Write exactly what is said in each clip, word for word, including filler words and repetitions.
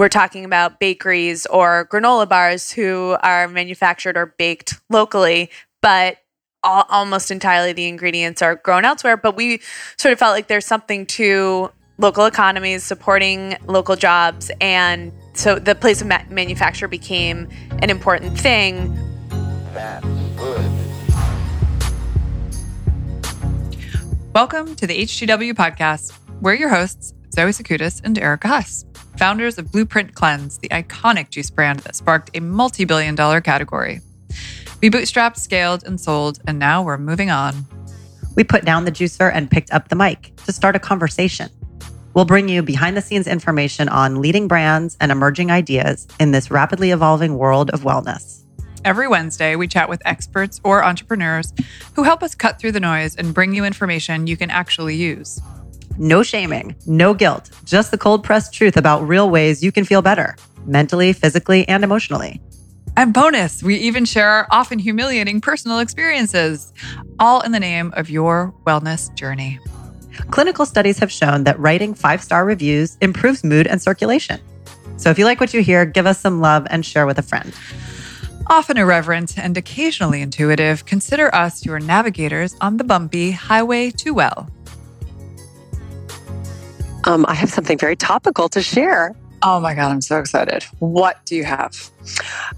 we're talking about bakeries or granola bars who are manufactured or baked locally, but all, almost entirely the ingredients are grown elsewhere. But we sort of felt like there's something to local economies, supporting local jobs. And so the place of ma- manufacture became an important thing. That's good. Welcome to the H G W Podcast. We're your hosts, Zoe Sakutis and Erica Huss, founders of Blueprint Cleanse, the iconic juice brand that sparked a multi-billion dollar category. We bootstrapped, scaled, and sold, and now we're moving on. We put down the juicer and picked up the mic to start a conversation. We'll bring you behind-the-scenes information on leading brands and emerging ideas in this rapidly evolving world of wellness. Every Wednesday, we chat with experts or entrepreneurs who help us cut through the noise and bring you information you can actually use. No shaming, no guilt, just the cold-pressed truth about real ways you can feel better, mentally, physically, and emotionally. And bonus, we even share our often humiliating personal experiences, all in the name of your wellness journey. Clinical studies have shown that writing five-star reviews improves mood and circulation. So if you like what you hear, give us some love and share with a friend. Often irreverent and occasionally intuitive, consider us your navigators on the bumpy Highway To Well. Um, I have something very topical to share. Oh my God, I'm so excited. What do you have?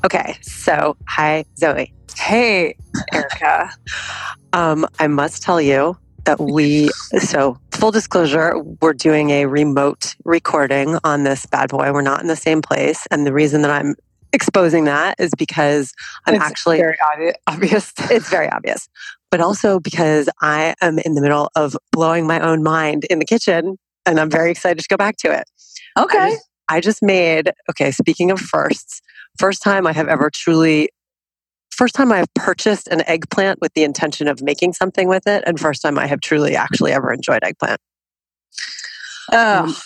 Okay, so hi, Zoe. Hey, Erica. um, I must tell you that we, so full disclosure, we're doing a remote recording on this bad boy. We're not in the same place. And the reason that I'm exposing that is because I'm it's actually very obvi- obvious. It's very obvious, but also because I am in the middle of blowing my own mind in the kitchen, and I'm very excited to go back to it. Okay, I just, I just made. Okay, speaking of firsts, first time I have ever truly, first time I have purchased an eggplant with the intention of making something with it, and first time I have truly actually ever enjoyed eggplant. Oh, um,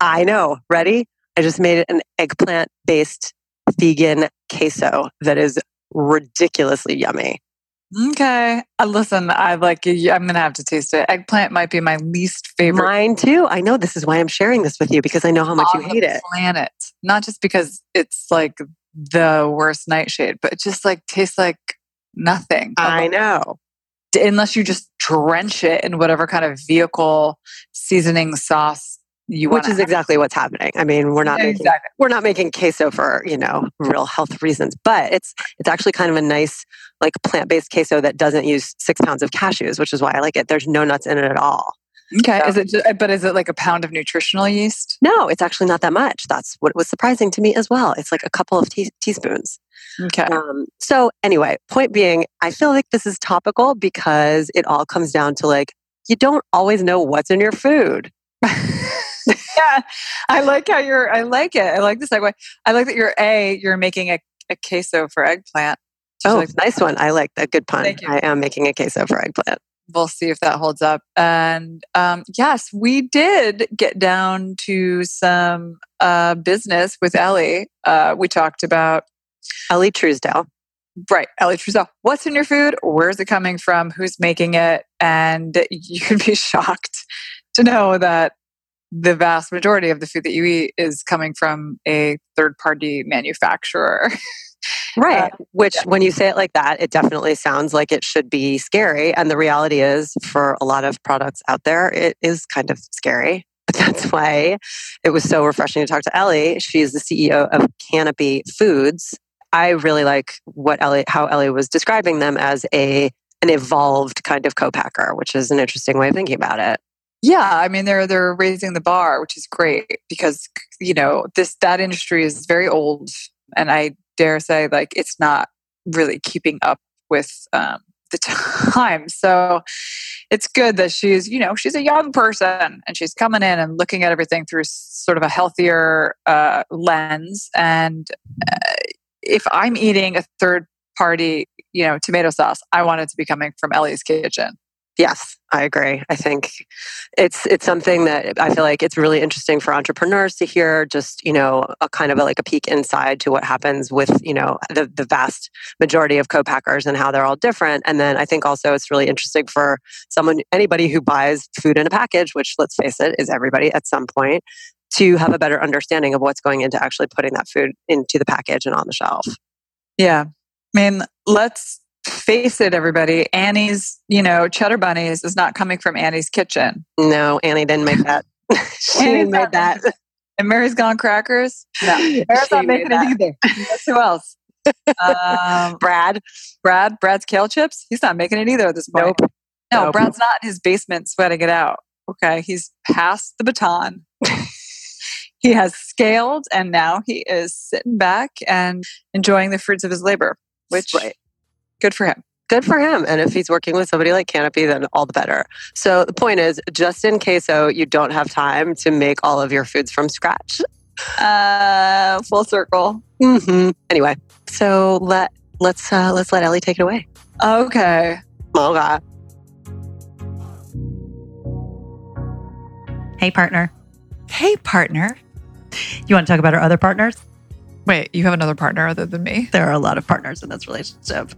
I know. Ready? I just made an eggplant based vegan queso that is ridiculously yummy. Okay. Uh, listen, I like. I'm gonna have to taste it. Eggplant might be my least favorite. Mine too. I know. This is why I'm sharing this with you, because I know how much you hate it. Planet, not just because it's like the worst nightshade, but it just like tastes like nothing. I know. Unless you just drench it in whatever kind of vehicle seasoning sauce. You Which is have. exactly what's happening. I mean, we're not yeah, making, exactly. we're not making queso for, you know, real health reasons, but it's it's actually kind of a nice like plant-based queso that doesn't use six pounds of cashews, which is why I like it. There's no nuts in it at all. Okay, so, is it? Just, but is it like a pound of nutritional yeast? No, it's actually not that much. That's what was surprising to me as well. It's like a couple of te- teaspoons. Okay. Um, so anyway, point being, I feel like this is topical because it all comes down to like you don't always know what's in your food. Yeah, I like how you're, I like it. I like the segue. I like that you're A, you're making a, a queso for eggplant. Did oh, like nice one. I like that. Good pun. Thank you. I am making a queso for eggplant. We'll see if that holds up. And um, yes, we did get down to some uh, business with Elly. Uh, we talked about... Elly Truesdell. Right. Elly Truesdell. What's in your food? Where's it coming from? Who's making it? And you could be shocked to know that the vast majority of the food that you eat is coming from a third-party manufacturer. Right. Uh, Which, yeah. When you say it like that, it definitely sounds like it should be scary. And the reality is, for a lot of products out there, it is kind of scary. But that's why it was so refreshing to talk to Elly. She is the C E O of Canopy Foods. I really like what Elly, how Elly was describing them as a an evolved kind of co-packer, which is an interesting way of thinking about it. Yeah, I mean they're they're raising the bar, which is great because you know this that industry is very old, and I dare say like it's not really keeping up with um, the time. So it's good that she's you know she's a young person and she's coming in and looking at everything through sort of a healthier uh, lens. And uh, if I'm eating a third party, you know, tomato sauce, I want it to be coming from Elly's kitchen. Yes, I agree. I think it's it's something that I feel like it's really interesting for entrepreneurs to hear. Just you know, a kind of a, like a peek inside to what happens with you know the the vast majority of co-packers and how they're all different. And then I think also it's really interesting for someone anybody who buys food in a package, which let's face it, is everybody at some point, to have a better understanding of what's going into actually putting that food into the package and on the shelf. Yeah. I mean, let's face it, everybody. Annie's, you know, cheddar bunnies is not coming from Annie's kitchen. No, Annie didn't make that. she Annie's didn't make that. Making, and Mary's gone crackers? No. Mary's not making it either. Guess who else? Um, Brad. Brad. Brad's kale chips? He's not making it either at this point. Nope. No, nope. Brad's not in his basement sweating it out. Okay. He's passed the baton. He has scaled and now he is sitting back and enjoying the fruits of his labor, which right. good for him. Good for him. And if he's working with somebody like Canopy, then all the better. So the point is, just in case so you don't have time to make all of your foods from scratch. Uh, full circle. Mm-hmm. Anyway, so let, let's, uh, let's let Elly take it away. Okay. Oh, God. Hey, partner. Hey, partner. You want to talk about our other partners? Wait, you have another partner other than me? There are a lot of partners in this relationship.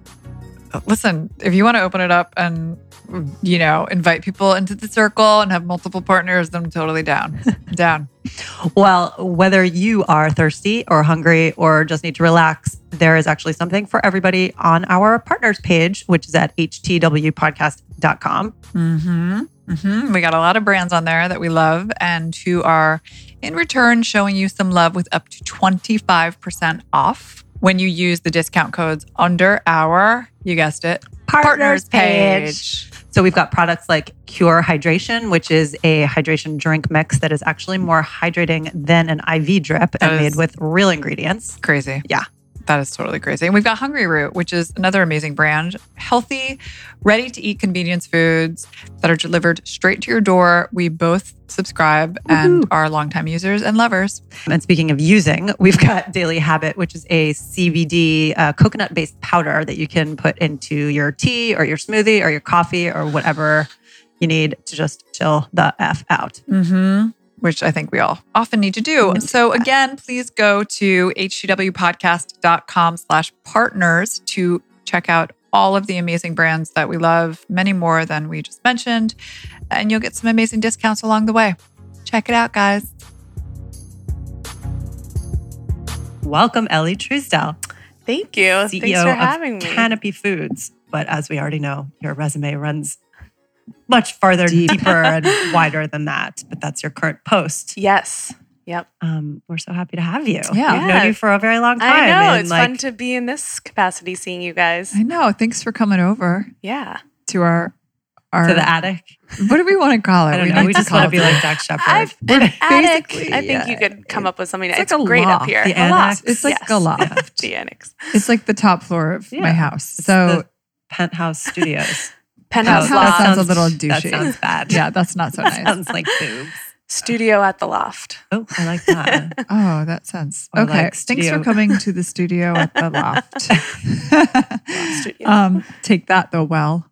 Listen, if you want to open it up and, you know, invite people into the circle and have multiple partners, then I'm totally down. down. Well, whether you are thirsty or hungry or just need to relax, there is actually something for everybody on our partners page, which is at h t w podcast dot com. Mm-hmm. Mm-hmm. We got a lot of brands on there that we love and who are in return showing you some love with up to twenty-five percent off when you use the discount codes under our, you guessed it, partners, partners page. page. So we've got products like Cure Hydration, which is a hydration drink mix that is actually more hydrating than an I V drip that and made with real ingredients. Crazy. Yeah. That is totally crazy. And we've got Hungry Root, which is another amazing brand. Healthy, ready-to-eat convenience foods that are delivered straight to your door. We both subscribe Woo-hoo. and are longtime users and lovers. And speaking of using, we've got Daily Habit, which is a C B D uh, coconut-based powder that you can put into your tea or your smoothie or your coffee or whatever you need to just chill the F out. Mm-hmm. Which I think we all often need to do. And so again, please go to h g w podcast dot com slash partners to check out all of the amazing brands that we love, many more than we just mentioned. And you'll get some amazing discounts along the way. Check it out, guys. Welcome, Elly Truesdell. Thank you. C E O Thanks for having me. Canopy Foods. But as we already know, your resume runs much farther, Deep. deeper, and wider than that. But that's your current post. Yes. Yep. Um, we're so happy to have you. Yeah. We've yeah. known you for a very long time. I know. And it's like, fun to be in this capacity seeing you guys. I know. Thanks for coming over. Yeah. To our... Our, to the attic. What do we want to call it? I don't we, know. we just want to be like Doc Shepherd. I've, we're attic. I think yeah, you could come up with something. It's, it's like a great loft. Up here. The a loft. It's like yes. a loft. The annex. It's like the top floor of yeah. my house. It's so penthouse studios. Penthouse that loft. Sounds a little douchey. That sounds bad. Yeah, that's not so that nice. Sounds like boobs. Studio at the loft. Oh, I like that. Oh, that sounds... Or okay, like thanks for coming to the studio at the loft. um, take that, though, well.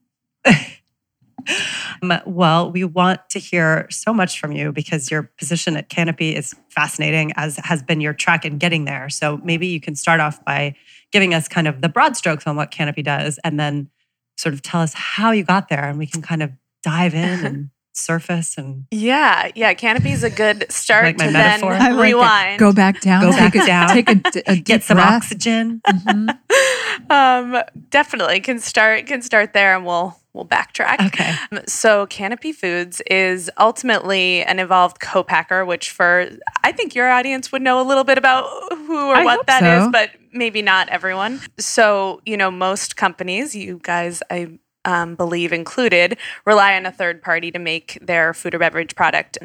um, well, we want to hear so much from you because your position at Canopy is fascinating, as has been your track in getting there. So maybe you can start off by giving us kind of the broad strokes on what Canopy does, and then sort of tell us how you got there and we can kind of dive in and surface and... Yeah, yeah. Canopy's a good start like my to metaphor. Then like rewind. It. Go back down. Go back down. Take a, a deep Get some breath. Oxygen. Mm-hmm. um, definitely can start can start there and we'll we'll backtrack. Okay. Um, so Canopy Foods is ultimately an evolved co-packer, which for... I think your audience would know a little bit about who or I what that so. is, but... Maybe not everyone. So, you know, most companies, you guys, I um, believe included, rely on a third party to make their food or beverage product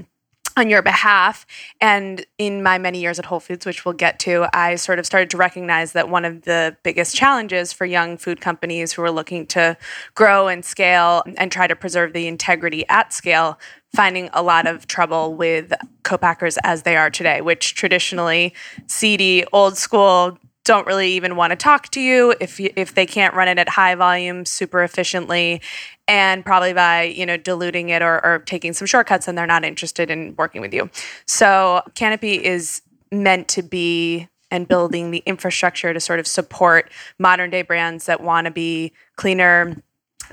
on your behalf. And in my many years at Whole Foods, which we'll get to, I sort of started to recognize that one of the biggest challenges for young food companies who are looking to grow and scale and try to preserve the integrity at scale, finding a lot of trouble with co-packers as they are today, which traditionally seedy, old school, don't really even want to talk to you if you, if they can't run it at high volume super efficiently, and probably by, you know, diluting it or, or taking some shortcuts, and they're not interested in working with you. So Canopy is meant to be and building the infrastructure to sort of support modern day brands that want to be cleaner,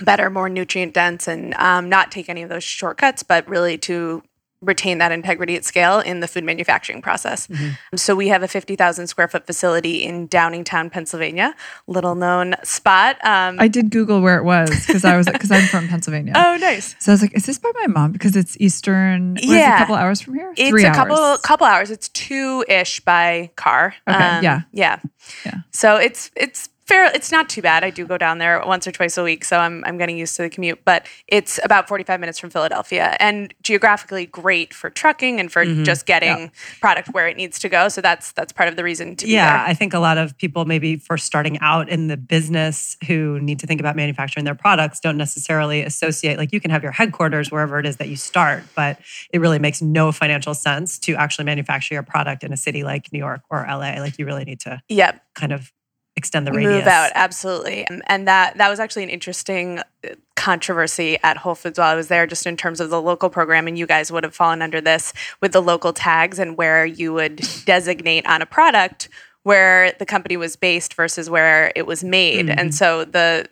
better, more nutrient dense, and um, not take any of those shortcuts, but really to retain that integrity at scale in the food manufacturing process. Mm-hmm. So we have a fifty thousand square foot facility in Downingtown, Pennsylvania, little known spot. Um, I did Google where it was because I was because I'm from Pennsylvania. Oh, nice. So I was like, is this by my mom? Because it's Eastern. What, yeah. Is it a couple hours from here? It's Three a couple hours. couple hours. It's two ish by car. Okay. Um, yeah. Yeah. Yeah. So it's it's. It's not too bad. I do go down there once or twice a week, so I'm I'm getting used to the commute. But it's about forty-five minutes from Philadelphia, and geographically great for trucking and for mm-hmm. just getting yeah. product where it needs to go. So that's that's part of the reason to be yeah, there. Yeah, I think a lot of people maybe first starting out in the business who need to think about manufacturing their products don't necessarily associate, like you can have your headquarters wherever it is that you start, but it really makes no financial sense to actually manufacture your product in a city like New York or L A. Like you really need to yep. kind of extend the radius. Move out, absolutely. And that that was actually an interesting controversy at Whole Foods while I was there, just in terms of the local program, and you guys would have fallen under this with the local tags and where you would designate on a product where the company was based versus where it was made. Mm-hmm. And so the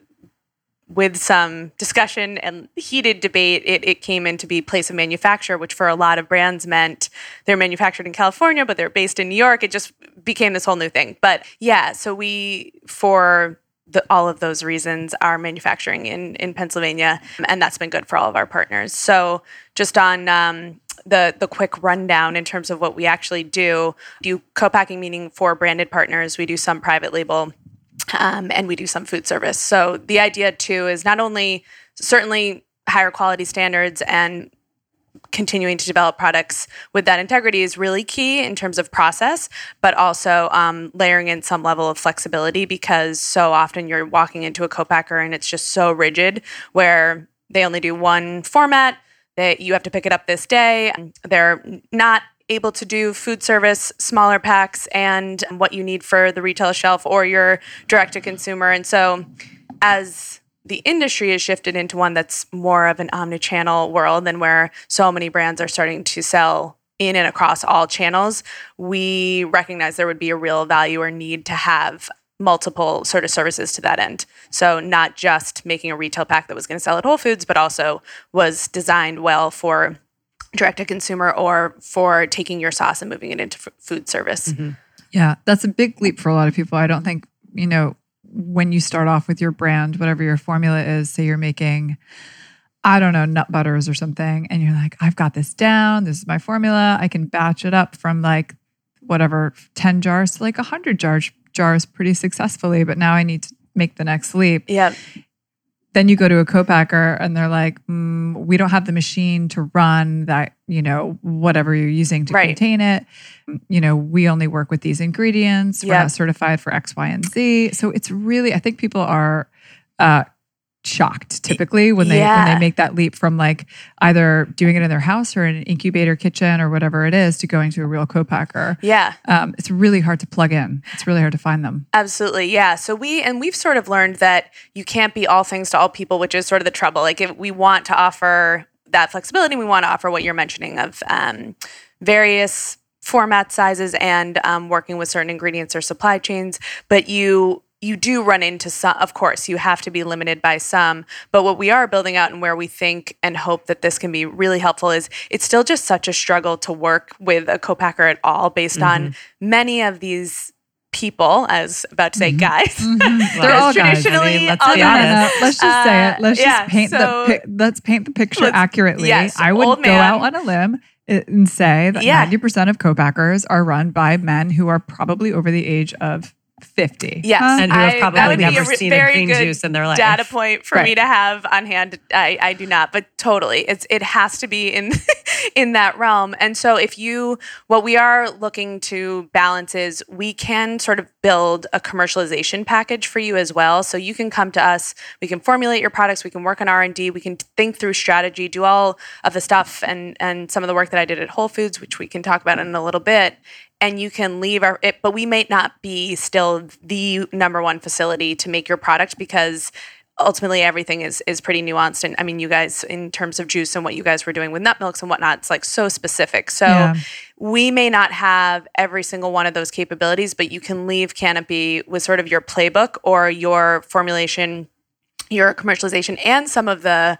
with some discussion and heated debate, it, it came into be place of manufacture, which for a lot of brands meant they're manufactured in California, but they're based in New York. It just became this whole new thing. But yeah, so we, for the, all of those reasons, are manufacturing in, in Pennsylvania, and that's been good for all of our partners. So just on... Um, The the quick rundown in terms of what we actually do, do co-packing, meaning for branded partners. We do some private label, um, and we do some food service. So the idea too is not only certainly higher quality standards and continuing to develop products with that integrity is really key in terms of process, but also um, layering in some level of flexibility, because so often you're walking into a co-packer and it's just so rigid where they only do one format, that you have to pick it up this day. They're not able to do food service, smaller packs, and what you need for the retail shelf or your direct-to-consumer. And so as the industry has shifted into one that's more of an omnichannel world and where so many brands are starting to sell in and across all channels, we recognize there would be a real value or need to have multiple sort of services to that end. So not just making a retail pack that was going to sell at Whole Foods, but also was designed well for direct-to-consumer or for taking your sauce and moving it into f- food service. Mm-hmm. Yeah, that's a big leap for a lot of people. I don't think, you know, when you start off with your brand, whatever your formula is, say you're making, I don't know, nut butters or something, and you're like, I've got this down. This is my formula. I can batch it up from like whatever, ten jars to like one hundred jars. jars pretty successfully, but now I need to make the next leap. Yeah. Then you go to a co-packer and they're like, mm, we don't have the machine to run that, you know, whatever you're using to right. contain it. You know, we only work with these ingredients. Yep. We're not certified for X, Y, and Z. So it's really, I think people are uh, shocked typically when they yeah. when they make that leap from like either doing it in their house or in an incubator kitchen or whatever it is to going to a real co-packer. Yeah. Um, it's really hard to plug in. It's really hard to find them. Absolutely. Yeah. So we, and we've sort of learned that you can't be all things to all people, which is sort of the trouble. Like if we want to offer that flexibility, we want to offer what you're mentioning of um, various format sizes and um, working with certain ingredients or supply chains, but you You do run into some, of course, you have to be limited by some, but what we are building out and where we think and hope that this can be really helpful is it's still just such a struggle to work with a co-packer at all based mm-hmm. on many of these people, I was about to say mm-hmm. guys. Mm-hmm. They're all traditionally guys. I mean, let's all be honest. Guys. Let's just say it. Let's uh, just yeah, paint, so, the, let's paint the picture accurately. Yes, I would go man. out on a limb and say that yeah. ninety percent of co-packers are run by men who are probably over the age of fifty. Yes. Huh? And who have probably I, never a re- seen a green juice in their life. Data point for right. me to have on hand. I, I do not, but totally. It's it has to be in in that realm. And so if you what we are looking to balance is we can sort of build a commercialization package for you as well. So you can come to us, we can formulate your products, we can work on R and D, we can think through strategy, do all of the stuff and and some of the work that I did at Whole Foods, which we can talk about in a little bit. And you can leave our, it, but we may not be still the number one facility to make your product because ultimately everything is is pretty nuanced. And I mean, you guys, in terms of juice and what you guys were doing with nut milks and whatnot, it's like so specific. So yeah. we may not have every single one of those capabilities, but you can leave Canopy with sort of your playbook or your formulation, your commercialization, and some of the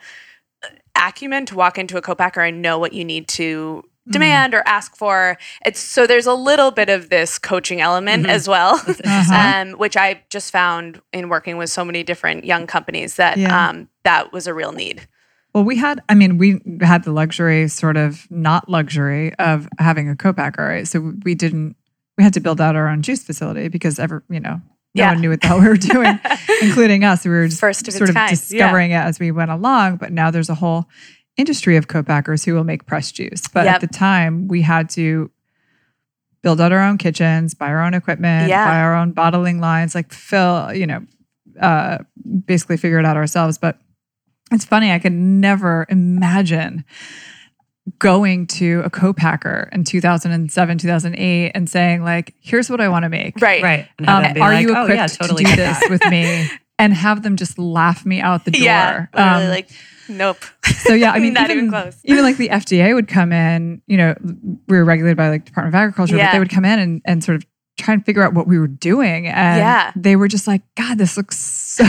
acumen to walk into a co-packer and know what you need to demand or ask for. It's so there's a little bit of this coaching element mm-hmm. as well, uh-huh. um, which I just found in working with so many different young companies that yeah. um, that was a real need. Well, we had, I mean, we had the luxury, sort of not luxury, of having a co-packer, right? So we didn't, we had to build out our own juice facility because ever, you know, no yeah. one knew what the hell we were doing, including us. We were just First of sort of time. discovering yeah. it as we went along. But now there's a whole industry of co-packers who will make pressed juice. But yep. at the time, we had to build out our own kitchens, buy our own equipment, yeah. buy our own bottling lines, like fill, you know, uh, basically figure it out ourselves. But it's funny, I could never imagine going to a co-packer in two thousand seven, two thousand eight and saying like, here's what I want to make. Right. Right. And um, are like, you equipped oh, yeah, totally to do this with me? And have them just laugh me out the door. Yeah, literally um, like, nope. So yeah, I mean, not even, even close. Even like the F D A would come in, you know, we were regulated by like Department of Agriculture, yeah. but they would come in and, and sort of try and figure out what we were doing. And yeah. they were just like, God, this looks so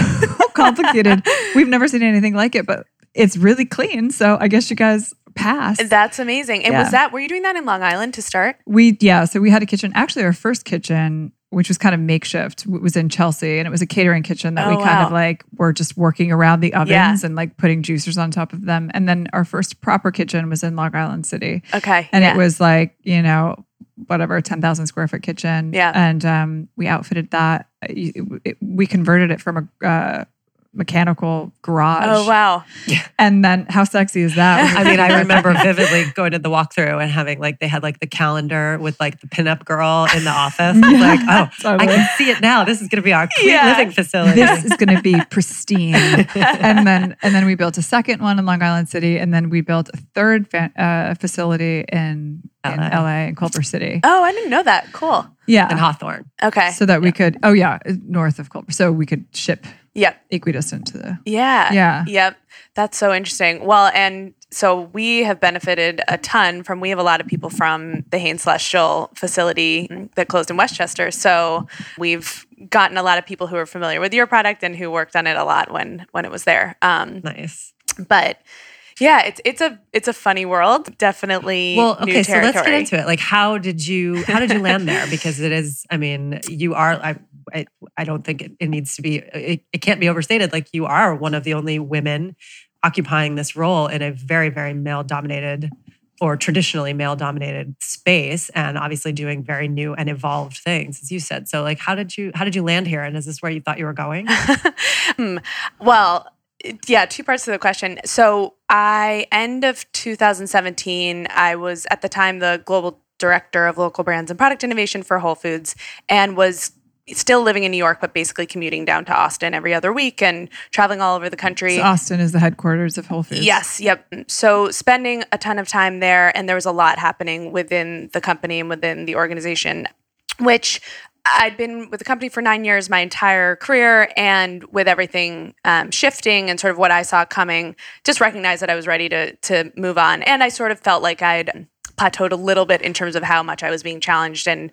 complicated. We've never seen anything like it, but it's really clean. So I guess you guys pass. That's amazing. And yeah. was that, were you doing that in Long Island to start? We, yeah. So we had a kitchen, actually our first kitchen, which was kind of makeshift, was in Chelsea. And it was a catering kitchen that oh, we kind wow. of like were just working around the ovens yeah. and like putting juicers on top of them. And then our first proper kitchen was in Long Island City. Okay. And yeah. it was like, you know, whatever, ten thousand square foot kitchen. Yeah. And um, we outfitted that. It, it, we converted it from a uh, mechanical garage. Oh, wow. And then how sexy is that? I mean, I remember vividly going to the walkthrough and having like, they had like the calendar with like the pinup girl in the office. Yeah, like, oh, totally. I can see it now. This is going to be our clean yeah. living facility. This is going to be pristine. and then and then we built a second one in Long Island City. And then we built a third fa- uh, facility in L A. in L A, in Culver City. Oh, I didn't know that. Cool. Yeah. In Hawthorne. Okay. So that we yeah. could, oh yeah, north of Culver. So we could ship Yep. equidistant to the... Yeah. Yeah. Yep. That's so interesting. Well, and so we have benefited a ton from, we have a lot of people from the Hain Celestial facility that closed in Westchester. So we've gotten a lot of people who are familiar with your product and who worked on it a lot when when it was there. Um, nice. But... Yeah, it's it's a it's a funny world. Definitely. Well, okay, new territory. So let's get into it. Like, how did you how did you land there? Because it is, I mean, you are. I I, I don't think it, it needs to be. It, it can't be overstated. Like, you are one of the only women occupying this role in a very very male dominated or traditionally male dominated space, and obviously doing very new and evolved things, as you said. So, like, how did you how did you land here? And is this where you thought you were going? hmm. Well. Yeah, two parts of the question. So I, end of two thousand seventeen, I was at the time the global director of local brands and product innovation for Whole Foods and was still living in New York, but basically commuting down to Austin every other week and traveling all over the country. So Austin is the headquarters of Whole Foods. Yes. Yep. So spending a ton of time there, and there was a lot happening within the company and within the organization, which... I'd been with the company for nine years, my entire career, and with everything um, shifting and sort of what I saw coming, just recognized that I was ready to to move on. And I sort of felt like I'd plateaued a little bit in terms of how much I was being challenged and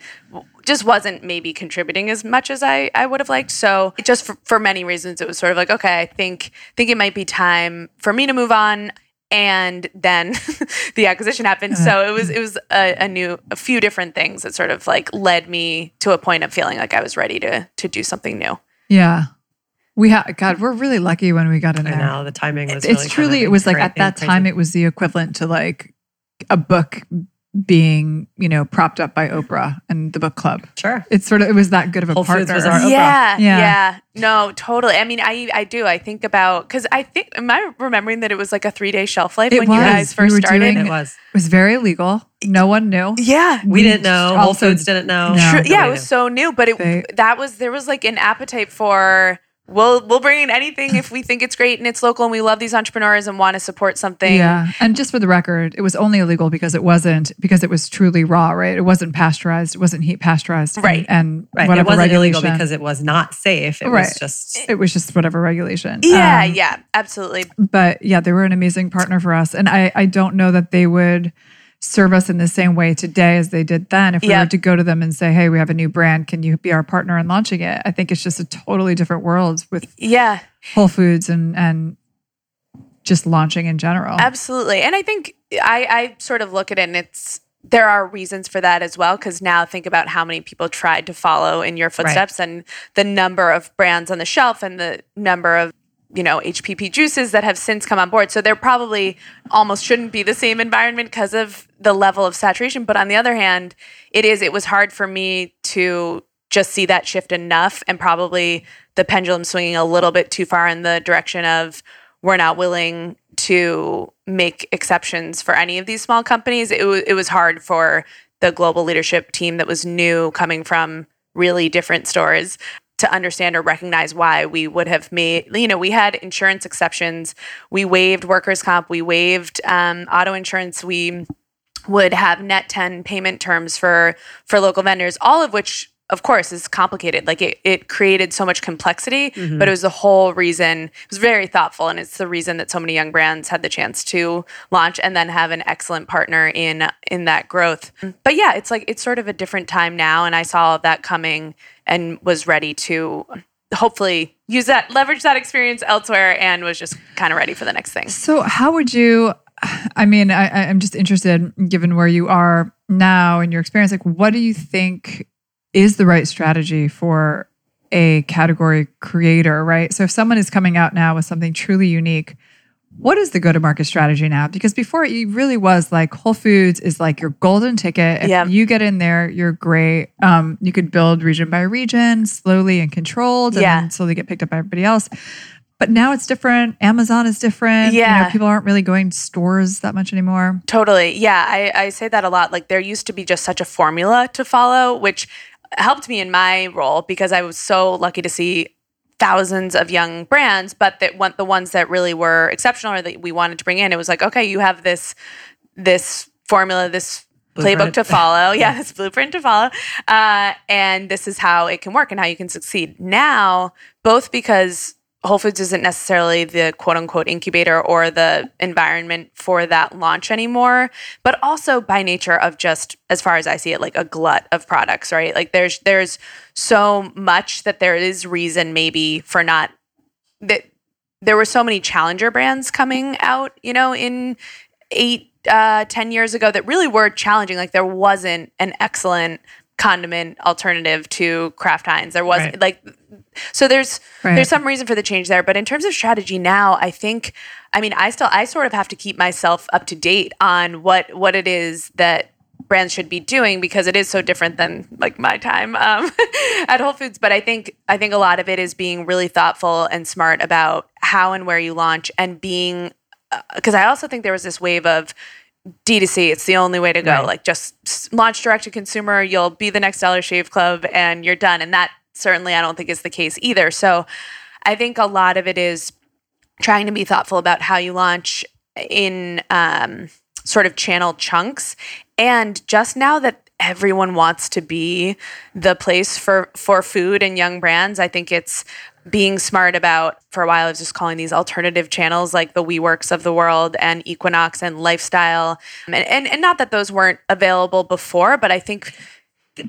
just wasn't maybe contributing as much as I, I would have liked. So it just for, for many reasons, it was sort of like, okay, I think think it might be time for me to move on. And then the acquisition happened. So it was it was a, a new, a few different things that sort of like led me to a point of feeling like I was ready to to do something new. Yeah. We ha- God, we're really lucky when we got in there. I know, the timing was it, really It's truly, it was crazy, like at that crazy. time, it was the equivalent to like a book being, you know, propped up by Oprah and the book club. Sure. It's sort of, it was that good of a Whole partner. Foods was our Oprah. Yeah, yeah. Yeah. No, totally. I mean, I I do. I think about, because I think, am I remembering that it was like a three-day shelf life it when was. you guys first we started? Doing, it was. It was very illegal. No one knew. Yeah. We, we didn't know. Whole Foods didn't know. No. True, yeah, it was knew. so new, but it they, that was, there was like an appetite for, we'll we'll bring in anything if we think it's great and it's local and we love these entrepreneurs and want to support something. Yeah. And just for the record, it was only illegal because it wasn't, because it was truly raw, right? It wasn't pasteurized. It wasn't heat pasteurized. Right. And, and right. whatever regulation. It wasn't regulation. illegal because it was not safe. It right. was just... It was just whatever regulation. Yeah, um, yeah, absolutely. But yeah, they were an amazing partner for us. And I, I don't know that they would serve us in the same way today as they did then. If we yep. were to go to them and say, hey, we have a new brand, can you be our partner in launching it? I think it's just a totally different world with yeah. Whole Foods and, and just launching in general. Absolutely. And I think I, I sort of look at it and it's, there are reasons for that as well, because now think about how many people tried to follow in your footsteps, right, and the number of brands on the shelf and the number of, you know, H P P juices that have since come on board. So there probably almost shouldn't be the same environment because of the level of saturation. But on the other hand, it is, it was hard for me to just see that shift enough, and probably the pendulum swinging a little bit too far in the direction of we're not willing to make exceptions for any of these small companies. It, w- it was hard for the global leadership team that was new, coming from really different stores, to understand or recognize why we would have made, you know, we had insurance exceptions. We waived workers' comp. We waived um, auto insurance. We would have net ten payment terms for, for local vendors, all of which, of course, is complicated. Like it, it created so much complexity, mm-hmm. but it was the whole reason. It was very thoughtful, and it's the reason that so many young brands had the chance to launch and then have an excellent partner in in that growth. But yeah, it's like it's sort of a different time now, and I saw all of that coming and was ready to hopefully use that, leverage that experience elsewhere, and was just kind of ready for the next thing. So, how would you? I mean, I, I'm just interested, given where you are now and your experience. Like, what do you think is the right strategy for a category creator, right? So if someone is coming out now with something truly unique, what is the go-to-market strategy now? Because before it really was like Whole Foods is like your golden ticket. If yeah. you get in there, you're great. Um, you could build region by region, slowly and controlled, and yeah. then slowly get picked up by everybody else. But now it's different. Amazon is different. Yeah. You know, people aren't really going to stores that much anymore. Totally. Yeah, I, I say that a lot. Like there used to be just such a formula to follow, which helped me in my role because I was so lucky to see thousands of young brands, but that one, the ones that really were exceptional or that we wanted to bring in, it was like, okay, you have this this formula, this blueprint. playbook to follow. yeah, this blueprint to follow. Uh, and this is how it can work and how you can succeed. Now, both because Whole Foods isn't necessarily the quote-unquote incubator or the environment for that launch anymore, but also by nature of just, as far as I see it, like a glut of products, right? Like there's there's so much that there is reason maybe for not that there were so many challenger brands coming out, you know, in eight, uh, ten years ago that really were challenging. Like there wasn't an excellent condiment alternative to Kraft Heinz. There wasn't right. like, so there's, right. there's some reason for the change there. But in terms of strategy now, I think, I mean, I still, I sort of have to keep myself up to date on what, what it is that brands should be doing, because it is so different than like my time um, at Whole Foods. But I think, I think a lot of it is being really thoughtful and smart about how and where you launch, and being, because uh, I also think there was this wave of D to C, it's the only way to go. Right. Like just launch direct to consumer, you'll be the next Dollar Shave Club and you're done. And that certainly I don't think is the case either. So I think a lot of it is trying to be thoughtful about how you launch in um, sort of channel chunks. And just now that everyone wants to be the place for, for food and young brands, I think it's being smart about, for a while I was just calling these alternative channels like the WeWorks of the world and Equinox and Lifestyle. And, and, and not that those weren't available before, but I think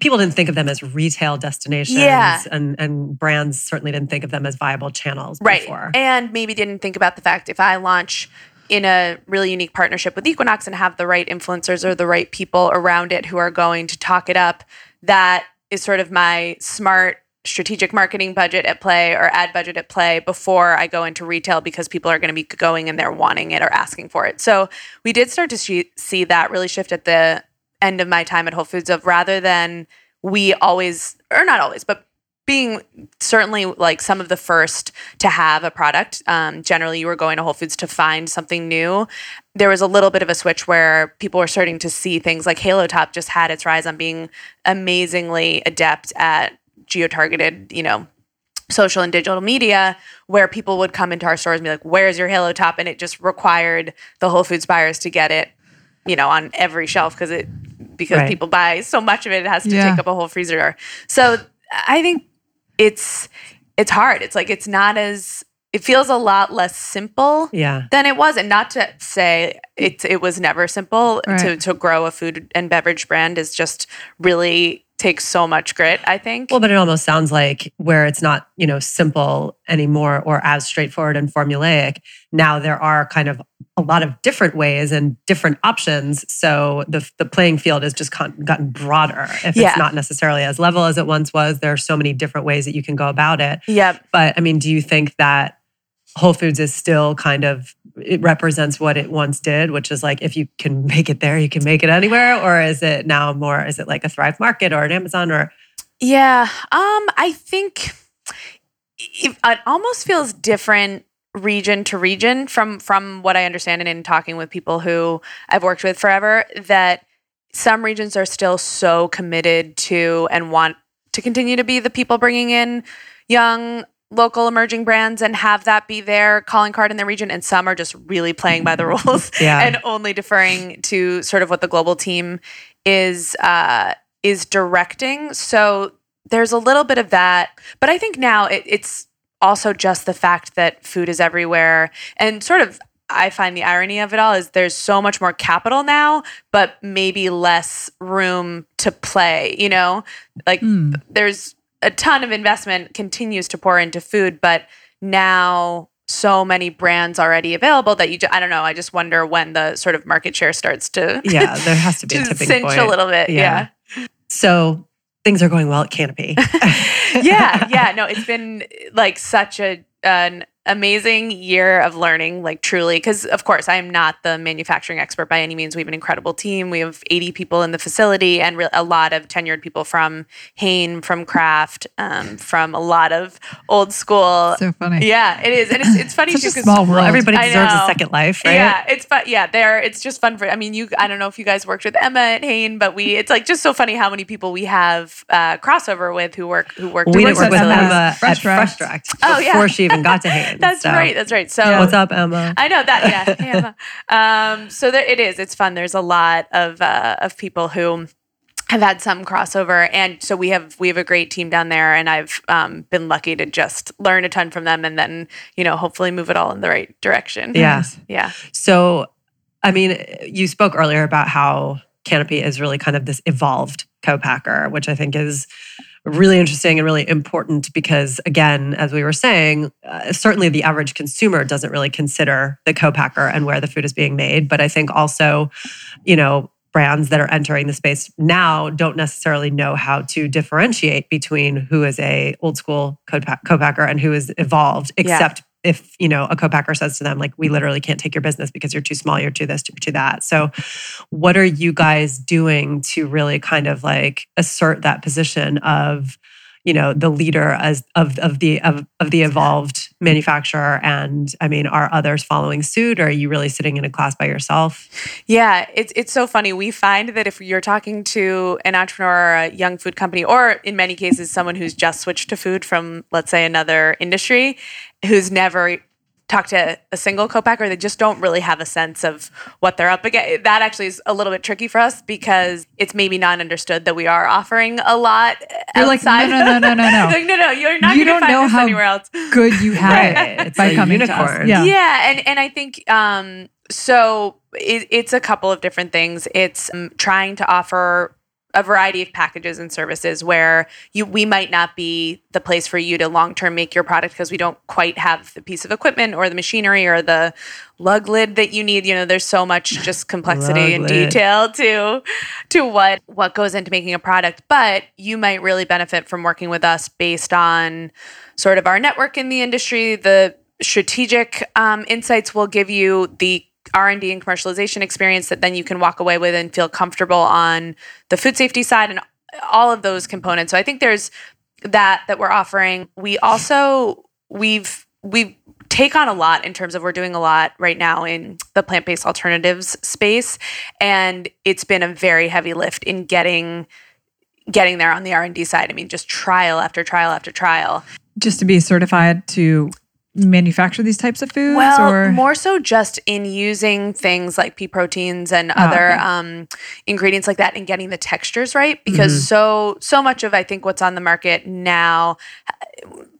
people didn't think of them as retail destinations, yeah. and, and brands certainly didn't think of them as viable channels right. before. And maybe didn't think about the fact, if I launch in a really unique partnership with Equinox and have the right influencers or the right people around it who are going to talk it up, that is sort of my smart strategic marketing budget at play or ad budget at play before I go into retail, because people are going to be going in there wanting it or asking for it. So we did start to sh- see that really shift at the end of my time at Whole Foods, of rather than we always, or not always, but being certainly like some of the first to have a product. Um, generally, you were going to Whole Foods to find something new. There was a little bit of a switch where people were starting to see things like Halo Top just had its rise on being amazingly adept at geo-targeted, you know, social and digital media, where people would come into our stores and be like, where's your Halo Top? And it just required the Whole Foods buyers to get it, you know, on every shelf because it because right. people buy so much of it, it has to yeah. take up a whole freezer door. So I think it's it's hard. It's like it's not as, it feels a lot less simple yeah. than it was. And not to say it, it was never simple. Right. To, to grow a food and beverage brand is just really takes so much grit, I think. Well, but it almost sounds like where it's not, you know, simple anymore or as straightforward and formulaic. Now there are kind of a lot of different ways and different options. So the the playing field has just gotten broader. If yeah. it's not necessarily as level as it once was, there are so many different ways that you can go about it. Yep. But I mean, do you think that Whole Foods is still kind of, it represents what it once did, which is like, if you can make it there, you can make it anywhere? Or is it now more, is it like a Thrive Market or an Amazon or? Yeah, um, I think it, it almost feels different region to region from, from what I understand and in talking with people who I've worked with forever, that some regions are still so committed to and want to continue to be the people bringing in young local emerging brands and have that be their calling card in the region. And some are just really playing by the rules yeah. and only deferring to sort of what the global team is uh, is directing. So there's a little bit of that. But I think now it, it's also just the fact that food is everywhere. And sort of I find the irony of it all is there's so much more capital now, but maybe less room to play, you know? Like mm. there's... a ton of investment continues to pour into food, but now so many brands already available that you, just, I don't know, I just wonder when the sort of market share starts to yeah, there has to be a tipping cinch point. A little bit, yeah. yeah. So things are going well at Canopy. yeah, yeah, no, it's been like such a an amazing year of learning, like truly, because of course I am not the manufacturing expert by any means. We have an incredible team. We have eighty people in the facility and re- a lot of tenured people from Hain, from Kraft, um, from a lot of old school. So funny. Yeah, it is. And it's, it's funny. It's such a small world. Everybody deserves a second life, right? Yeah, it's fun. Yeah, they're, it's just fun for, I mean, you, I don't know if you guys worked with Emma at Hain, but we, it's like just so funny how many people we have uh, crossover with who work, who worked we didn't work with Emma at Fresh Direct oh, yeah. before she even got to Hain. That's so. right. That's right. So yeah. What's up, Emma? I know that. Yeah, hey, Emma. Um, so there, it is. It's fun. There's a lot of uh, of people who have had some crossover, and so we have we have a great team down there. And I've um, been lucky to just learn a ton from them, and then you know hopefully move it all in the right direction. Yeah, yeah. So, I mean, you spoke earlier about how Canopy is really kind of this evolved co-packer, which I think is really interesting and really important because, again, as we were saying, uh, certainly the average consumer doesn't really consider the co-packer and where the food is being made. But I think also, you know, brands that are entering the space now don't necessarily know how to differentiate between who is a old school co-packer and who is evolved, except yeah. if, you know, a co-packer says to them, like, we literally can't take your business because you're too small, you're too this, you're too that. So what are you guys doing to really kind of like assert that position of, you know, the leader as of of the of, of the evolved manufacturer? And I mean, are others following suit, or are you really sitting in a class by yourself? Yeah, it's it's so funny. We find that if you're talking to an entrepreneur or a young food company, or in many cases, someone who's just switched to food from, let's say, another industry, who's never talked to a single co-packer, they just don't really have a sense of what they're up against. That actually is a little bit tricky for us because it's maybe not understood that we are offering a lot you're outside. Like, no, no, no, no, no, no. like, no, no, you're not you going to find this anywhere else. Good you have right. it. It's by a coming unicorn. To us. Yeah. yeah, and and I think um, so. It, it's a couple of different things. It's um, trying to offer a variety of packages and services where you we might not be the place for you to long-term make your product because we don't quite have the piece of equipment or the machinery or the lug lid that you need. You know, there's so much just complexity and detail to to what what goes into making a product. But you might really benefit from working with us based on sort of our network in the industry, the strategic um, insights we'll give you, the R and D and commercialization experience that then you can walk away with and feel comfortable on the food safety side and all of those components. So I think there's that that we're offering. We also, we've, we take on a lot in terms of we're doing a lot right now in the plant-based alternatives space. And it's been a very heavy lift in getting, getting there on the R and D side. I mean, just trial after trial after trial. Just to be certified to manufacture these types of foods? Well, or? More so just in using things like pea proteins and oh, other okay. um, ingredients like that and getting the textures right. Because mm-hmm. so so much of, I think, what's on the market now,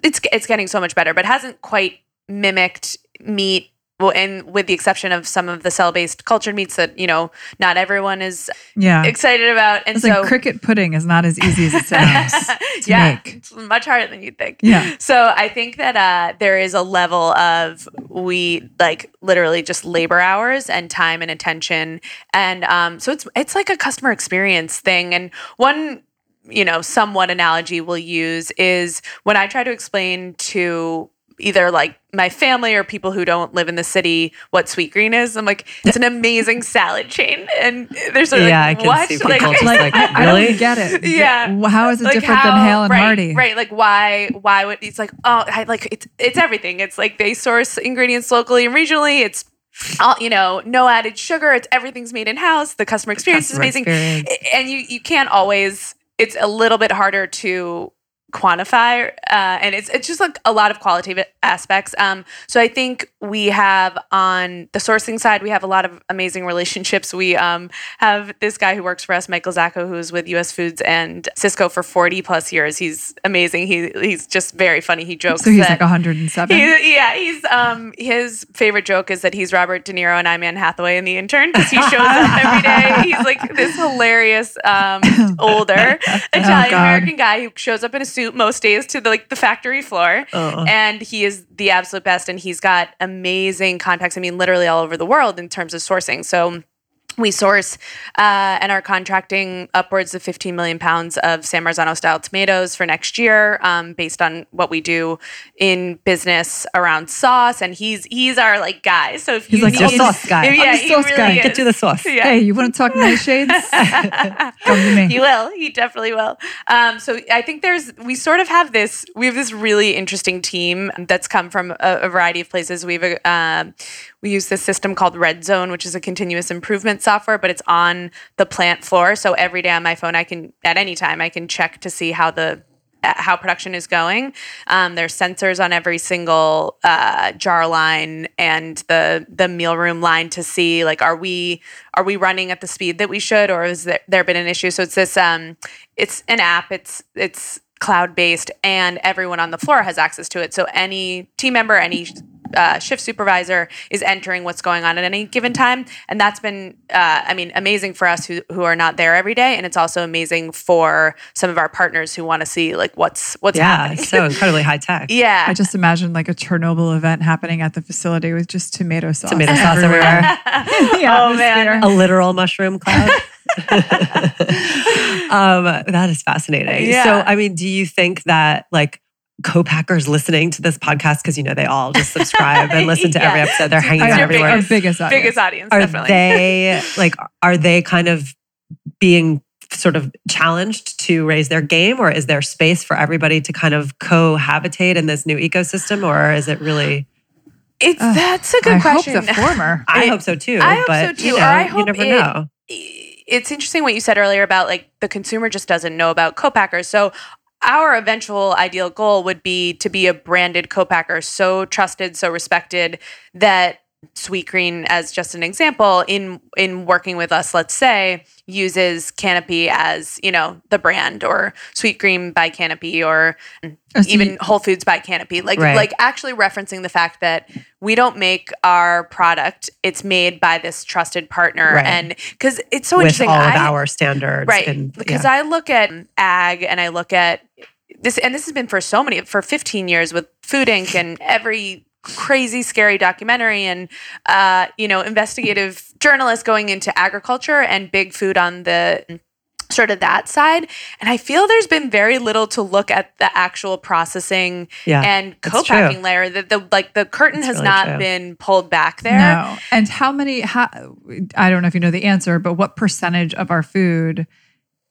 it's it's getting so much better, but hasn't quite mimicked meat well, and with the exception of some of the cell-based cultured meats that, you know, not everyone is yeah. excited about. And it's so like cricket pudding is not as easy as it sounds to yeah, make. It's much harder than you'd think. Yeah. So I think that uh, there is a level of we like literally just labor hours and time and attention. And um, so it's it's like a customer experience thing. And one, you know, somewhat analogy we'll use is when I try to explain to either like my family or people who don't live in the city what Sweetgreen is. I'm like, it's an amazing salad chain. And they're sort of yeah, like, I can what? See like, like, like, I really don't get it. Yeah. How is it like different how, than Hale and right, Hardy? Right. Like why, why would, it's like, oh, I, like it's, it's everything. It's like they source ingredients locally and regionally. It's all, you know, no added sugar. It's everything's made in house. The customer experience the customer is amazing. Experience. And you, you can't always, it's a little bit harder to quantify, uh, and it's it's just like a lot of qualitative aspects. Um, so I think we have on the sourcing side, we have a lot of amazing relationships. We um, have this guy who works for us, Michael Zacco, who's with U S Foods and Sysco for forty plus years. He's amazing. He he's just very funny. He jokes. So he's that like one hundred seven. He, yeah, he's um his favorite joke is that he's Robert De Niro and I'm Anne Hathaway in The Intern because he shows up every day. He's like this hilarious um, older oh, Italian American guy who shows up in a suit most days to the like the factory floor, oh. and he is the absolute best. And he's got amazing contacts. I mean, literally all over the world in terms of sourcing. So we source uh, and are contracting upwards of fifteen million pounds of San Marzano style tomatoes for next year, um, based on what we do in business around sauce. And he's he's our like guy. So if he's you like need, the sauce guy, if, yeah, I'm the sauce really guy. Is. Get you the sauce. Yeah. Hey, you want to talk nightshades? Come to me. He will. He definitely will. Um, so I think there's we sort of have this. We have this really interesting team that's come from a, a variety of places. We've um, we use this system called Red Zone, which is a continuous improvement software, but it's on the plant floor. So every day on my phone, I can at any time I can check to see how the how production is going. Um, there's sensors on every single uh, jar line and the the mealroom line to see like are we are we running at the speed that we should, or has there, there been an issue? So it's this um, it's an app. It's it's cloud-based, and everyone on the floor has access to it. So any team member, any Uh, shift supervisor is entering what's going on at any given time. And that's been, uh, I mean, amazing for us who who are not there every day. And it's also amazing for some of our partners who want to see like what's what's yeah, happening. Yeah, so incredibly high tech. Yeah. I just imagine like a Chernobyl event happening at the facility with just tomato sauce. Tomato sauce everywhere. Oh, man. A literal mushroom cloud. um, that is fascinating. Yeah. So, I mean, do you think that like, co-packers listening to this podcast, because you know they all just subscribe and listen to yeah. every episode. They're hanging out everywhere. Big, our biggest audience. Biggest audience, are definitely. They, like, are they kind of being sort of challenged to raise their game, or is there space for everybody to kind of cohabitate in this new ecosystem, or is it really... It's uh, That's a good I question. I hope the former. I, I hope so too. I hope but, so too. You know, or I hope you never it, know. It's interesting what you said earlier about like the consumer just doesn't know about co-packers. So our eventual ideal goal would be to be a branded co-packer so trusted, so respected that Sweetgreen, as just an example, in in working with us, let's say, uses Canopy as, you know, the brand, or Sweetgreen by Canopy, or even Whole Foods by Canopy. Like, right. like actually referencing the fact that we don't make our product. It's made by this trusted partner. Right. And because it's so With interesting. With all of I, our standards. Right. And, yeah. Because I look at ag and I look at this, and this has been for so many, for fifteen years with Food Incorporated and every crazy, scary documentary and, uh, you know, investigative journalists going into agriculture and big food on the sort of that side. And I feel there's been very little to look at the actual processing yeah, and co-packing layer. The, the, like the curtain it's has really not true. been pulled back there. No. And how many, how, I don't know if you know the answer, but what percentage of our food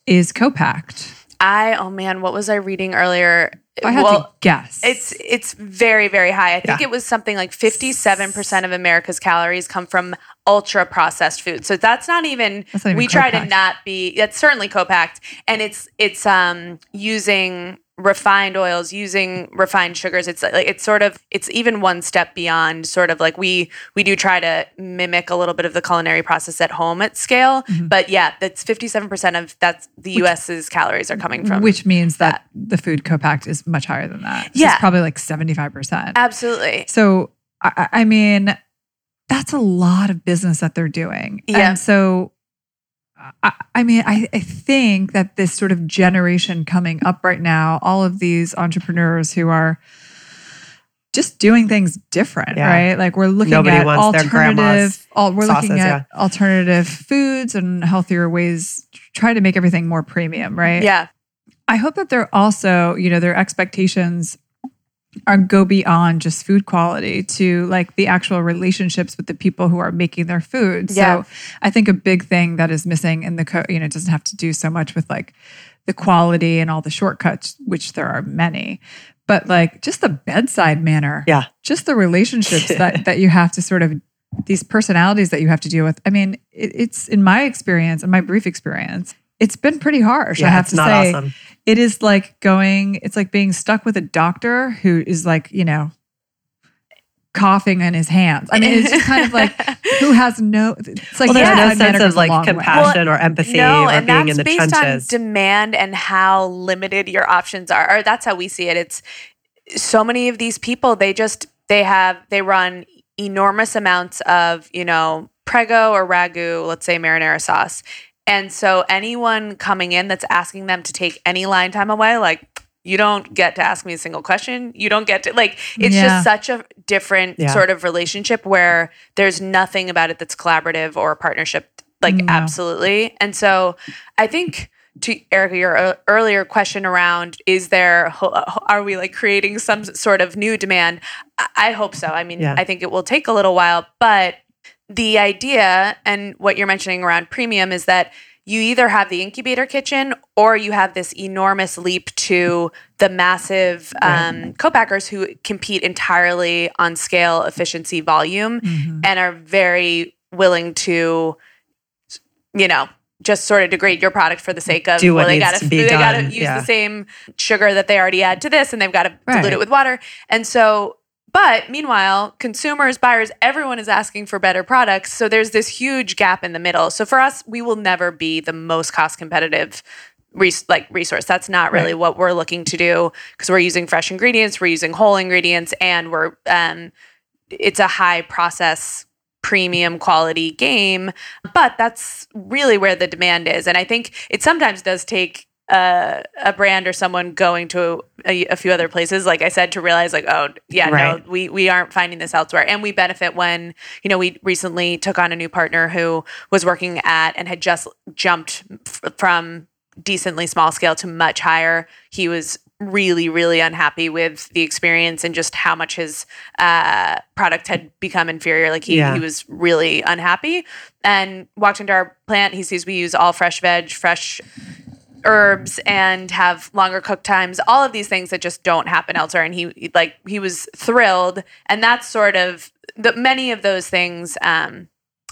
is co-packed? I, oh man, what was I reading earlier? I had well, to guess. It's it's very, very high. I think yeah. it was something like fifty-seven percent of America's calories come from ultra-processed food. So that's not even, that's not even we co-packed. try to not be, that's certainly co-packed. And it's it's um, using refined oils, using refined sugars. It's like it's sort of, it's even one step beyond sort of like we we do try to mimic a little bit of the culinary process at home at scale. Mm-hmm. But yeah, that's fifty-seven percent of that's the which, U S's calories are coming from. Which means that, that the food co-packed is much higher than that. Yeah. It's probably like seventy-five percent. Absolutely. So, I, I mean, that's a lot of business that they're doing. Yeah. And so, I, I mean, I, I think that this sort of generation coming up right now, all of these entrepreneurs who are just doing things different, yeah. right? Like we're looking Nobody at alternative, all, we're sauces, looking at yeah. alternative foods and healthier ways, try to make everything more premium, right? Yeah. I hope that they're also, you know, their expectations are go beyond just food quality to like the actual relationships with the people who are making their food. Yeah. So I think a big thing that is missing in the, co- you know, it doesn't have to do so much with like the quality and all the shortcuts, which there are many, but like just the bedside manner. Yeah. Just the relationships that, that you have to sort of, these personalities that you have to deal with. I mean, it, it's in my experience, in my brief experience, it's been pretty harsh. Yeah, I have to say, awesome. It is like going, it's like being stuck with a doctor who is like, you know, coughing in his hands. I mean, it's just kind of like who has no, it's like well, there's yeah, no sense of like compassion well, or empathy no, or and being that's in the based trenches. On demand and how limited your options are. Or that's how we see it. It's so many of these people, they just, they have, they run enormous amounts of, you know, Prego or Ragu, let's say marinara sauce. And so anyone coming in that's asking them to take any line time away, like, you don't get to ask me a single question. You don't get to, like, it's yeah. just such a different yeah. sort of relationship where there's nothing about it that's collaborative or partnership, like, no. absolutely. And so I think to Erica, your earlier question around, is there, are we like creating some sort of new demand? I hope so. I mean, yeah. I think it will take a little while, but the idea and what you're mentioning around premium is that you either have the incubator kitchen or you have this enormous leap to the massive um, right. co-packers who compete entirely on scale, efficiency, volume, mm-hmm. and are very willing to, you know, just sort of degrade your product for the sake of, Do what well, they got to they got to use yeah. the same sugar that they already add to this and they've got to right. dilute it with water. And so But meanwhile, consumers, buyers, everyone is asking for better products. So there's this huge gap in the middle. So for us, we will never be the most cost competitive res- like resource. That's not really right. what we're looking to do because we're using fresh ingredients, we're using whole ingredients, and we're um, it's a high process, premium quality game. But that's really where the demand is. And I think it sometimes does take Uh, a brand or someone going to a, a few other places, like I said, to realize like, oh yeah, right. no, we, we aren't finding this elsewhere. And we benefit when, you know, we recently took on a new partner who was working at and had just jumped f- from decently small scale to much higher. He was really, really unhappy with the experience and just how much his uh, product had become inferior. Like he, yeah. he was really unhappy and walked into our plant. He sees we use all fresh veg, fresh herbs and have longer cook times, all of these things that just don't happen elsewhere. And he like he was thrilled. And that's sort of the many of those things um,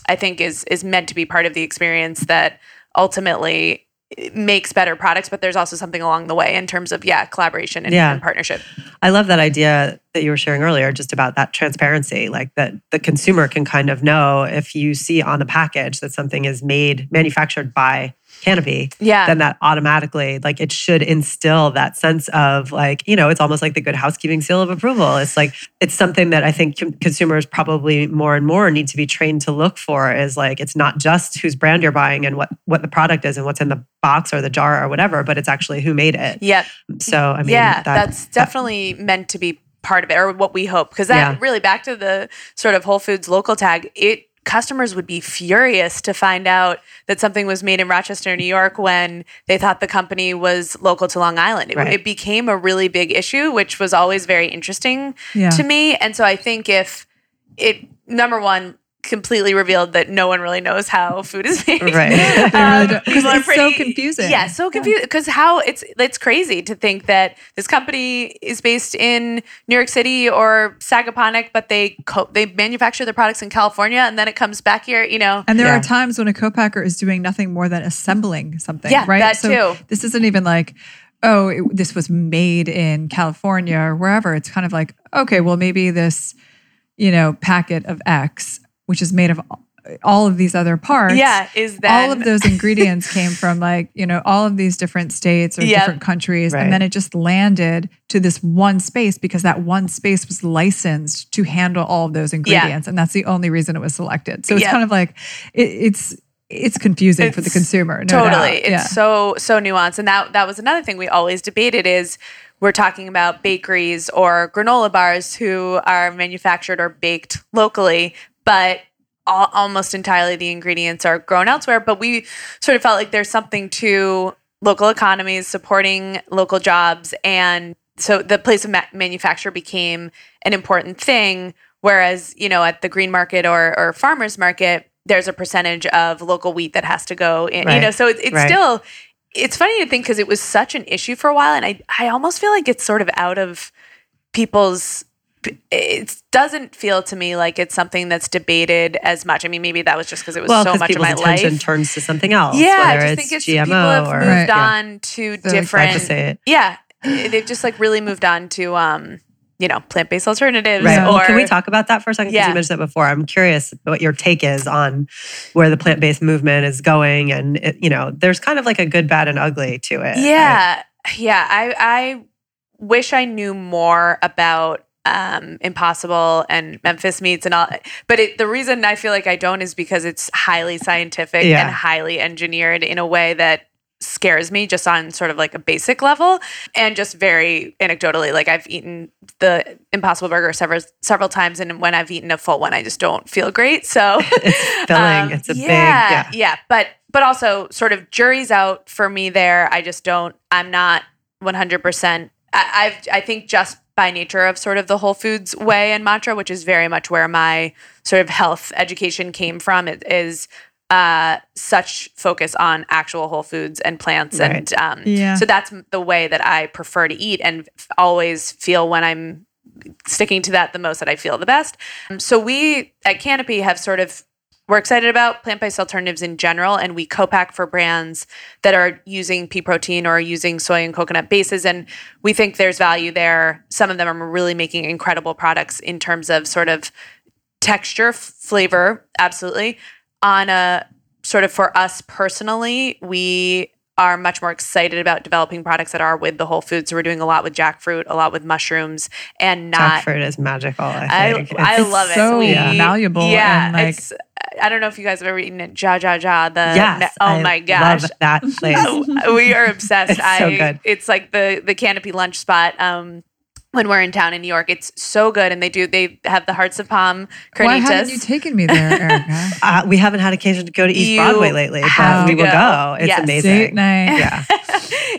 I think is is meant to be part of the experience that ultimately makes better products. But there's also something along the way in terms of yeah, collaboration and, yeah. and partnership. I love that idea that you were sharing earlier just about that transparency, like that the consumer can kind of know if you see on the package that something is made, manufactured by Canopy, yeah. then that automatically, like it should instill that sense of like, you know, it's almost like the Good Housekeeping seal of approval. It's like, it's something that I think consumers probably more and more need to be trained to look for is like, it's not just whose brand you're buying and what, what the product is and what's in the box or the jar or whatever, but it's actually who made it. Yep. So, I mean, yeah, that, that's definitely that, meant to be part of it or what we hope. Because that yeah. really back to the sort of Whole Foods local tag, it customers would be furious to find out that something was made in Rochester, New York, when they thought the company was local to Long Island. It, right. it became a really big issue, which was always very interesting yeah. to me. And so I think if it, number one, completely revealed that no one really knows how food is made. Right. um, really people are it's pretty, so confusing. Yeah, so confusing. Because yeah. how it's it's crazy to think that this company is based in New York City or Sagaponack, but they co- they manufacture their products in California and then it comes back here, you know. And there yeah. are times when a co-packer is doing nothing more than assembling something, yeah, right? That so too. This isn't even like, oh, it, this was made in California or wherever. It's kind of like, okay, well maybe this, you know, packet of X, which is made of all of these other parts. Yeah, is that all of those ingredients came from like, you know, all of these different states or yep. different countries. Right. And then it just landed to this one space because that one space was licensed to handle all of those ingredients. Yeah. And that's the only reason it was selected. So it's yep. kind of like, it, it's, It's confusing it's, for the consumer. No totally. Doubt. It's yeah. so, so nuanced. And that, that was another thing we always debated is we're talking about bakeries or granola bars who are manufactured or baked locally, but all, almost entirely the ingredients are grown elsewhere. But we sort of felt like there's something to local economies, supporting local jobs. And so the place of ma- manufacture became an important thing. Whereas, you know, at the green market or, or farmer's market, there's a percentage of local wheat that has to go in, right. you know, so it's, it's right. still, it's funny to think because it was such an issue for a while. And I, I almost feel like it's sort of out of people's, it doesn't feel to me like it's something that's debated as much. I mean, maybe that was just because it was well, so much of my life. Well, because people's attention turns to something else. Yeah, I just think it's G M O people have or, moved right, on yeah. to so different, yeah, they've just like really moved on to, um, you know, plant-based alternatives. Right. Or, well, can we talk about that for a second? Because yeah. you mentioned that before. I'm curious what your take is on where the plant-based movement is going. And, it, you know, there's kind of like a good, bad, and ugly to it. Yeah. Right? Yeah. I, I wish I knew more about um, Impossible and Memphis Meats and all. But it, the reason I feel like I don't is because it's highly scientific yeah. and highly engineered in a way that scares me just on sort of like a basic level and just very anecdotally. Like I've eaten the Impossible Burger several several times and when I've eaten a full one, I just don't feel great. So it's filling. Um, it's a yeah, big, yeah. Yeah. But, but also sort of jury's out for me there. I just don't, I'm not one hundred percent. I, I've, I think just by nature of sort of the Whole Foods way and mantra, which is very much where my sort of health education came from, it is Uh, such focus on actual whole foods and plants. Right. And um, yeah. so that's the way that I prefer to eat and f- always feel when I'm sticking to that the most that I feel the best. Um, so we at Canopy have sort of, we're excited about plant-based alternatives in general, and we co-pack for brands that are using pea protein or using soy and coconut bases. And we think there's value there. Some of them are really making incredible products in terms of sort of texture, f- flavor, absolutely. On a sort of for us personally, we are much more excited about developing products that are with the whole foods. So we're doing a lot with jackfruit, a lot with mushrooms, and not jackfruit is magical. I think. I, it's I love so it. So malleable. Yeah, and like, it's, I don't know if you guys have ever eaten it. Ja Ja Ja. The yes, oh I my gosh, love that place. We are obsessed. It's I, so good. It's like the the Canopy lunch spot. Um, When we're in town in New York, it's so good, and they do. They have the hearts of palm carnitas. Why haven't you taken me there, Erica? uh, we haven't had occasion to go to East you Broadway lately, but we will go. go. It's yes. amazing. Date night. Yeah,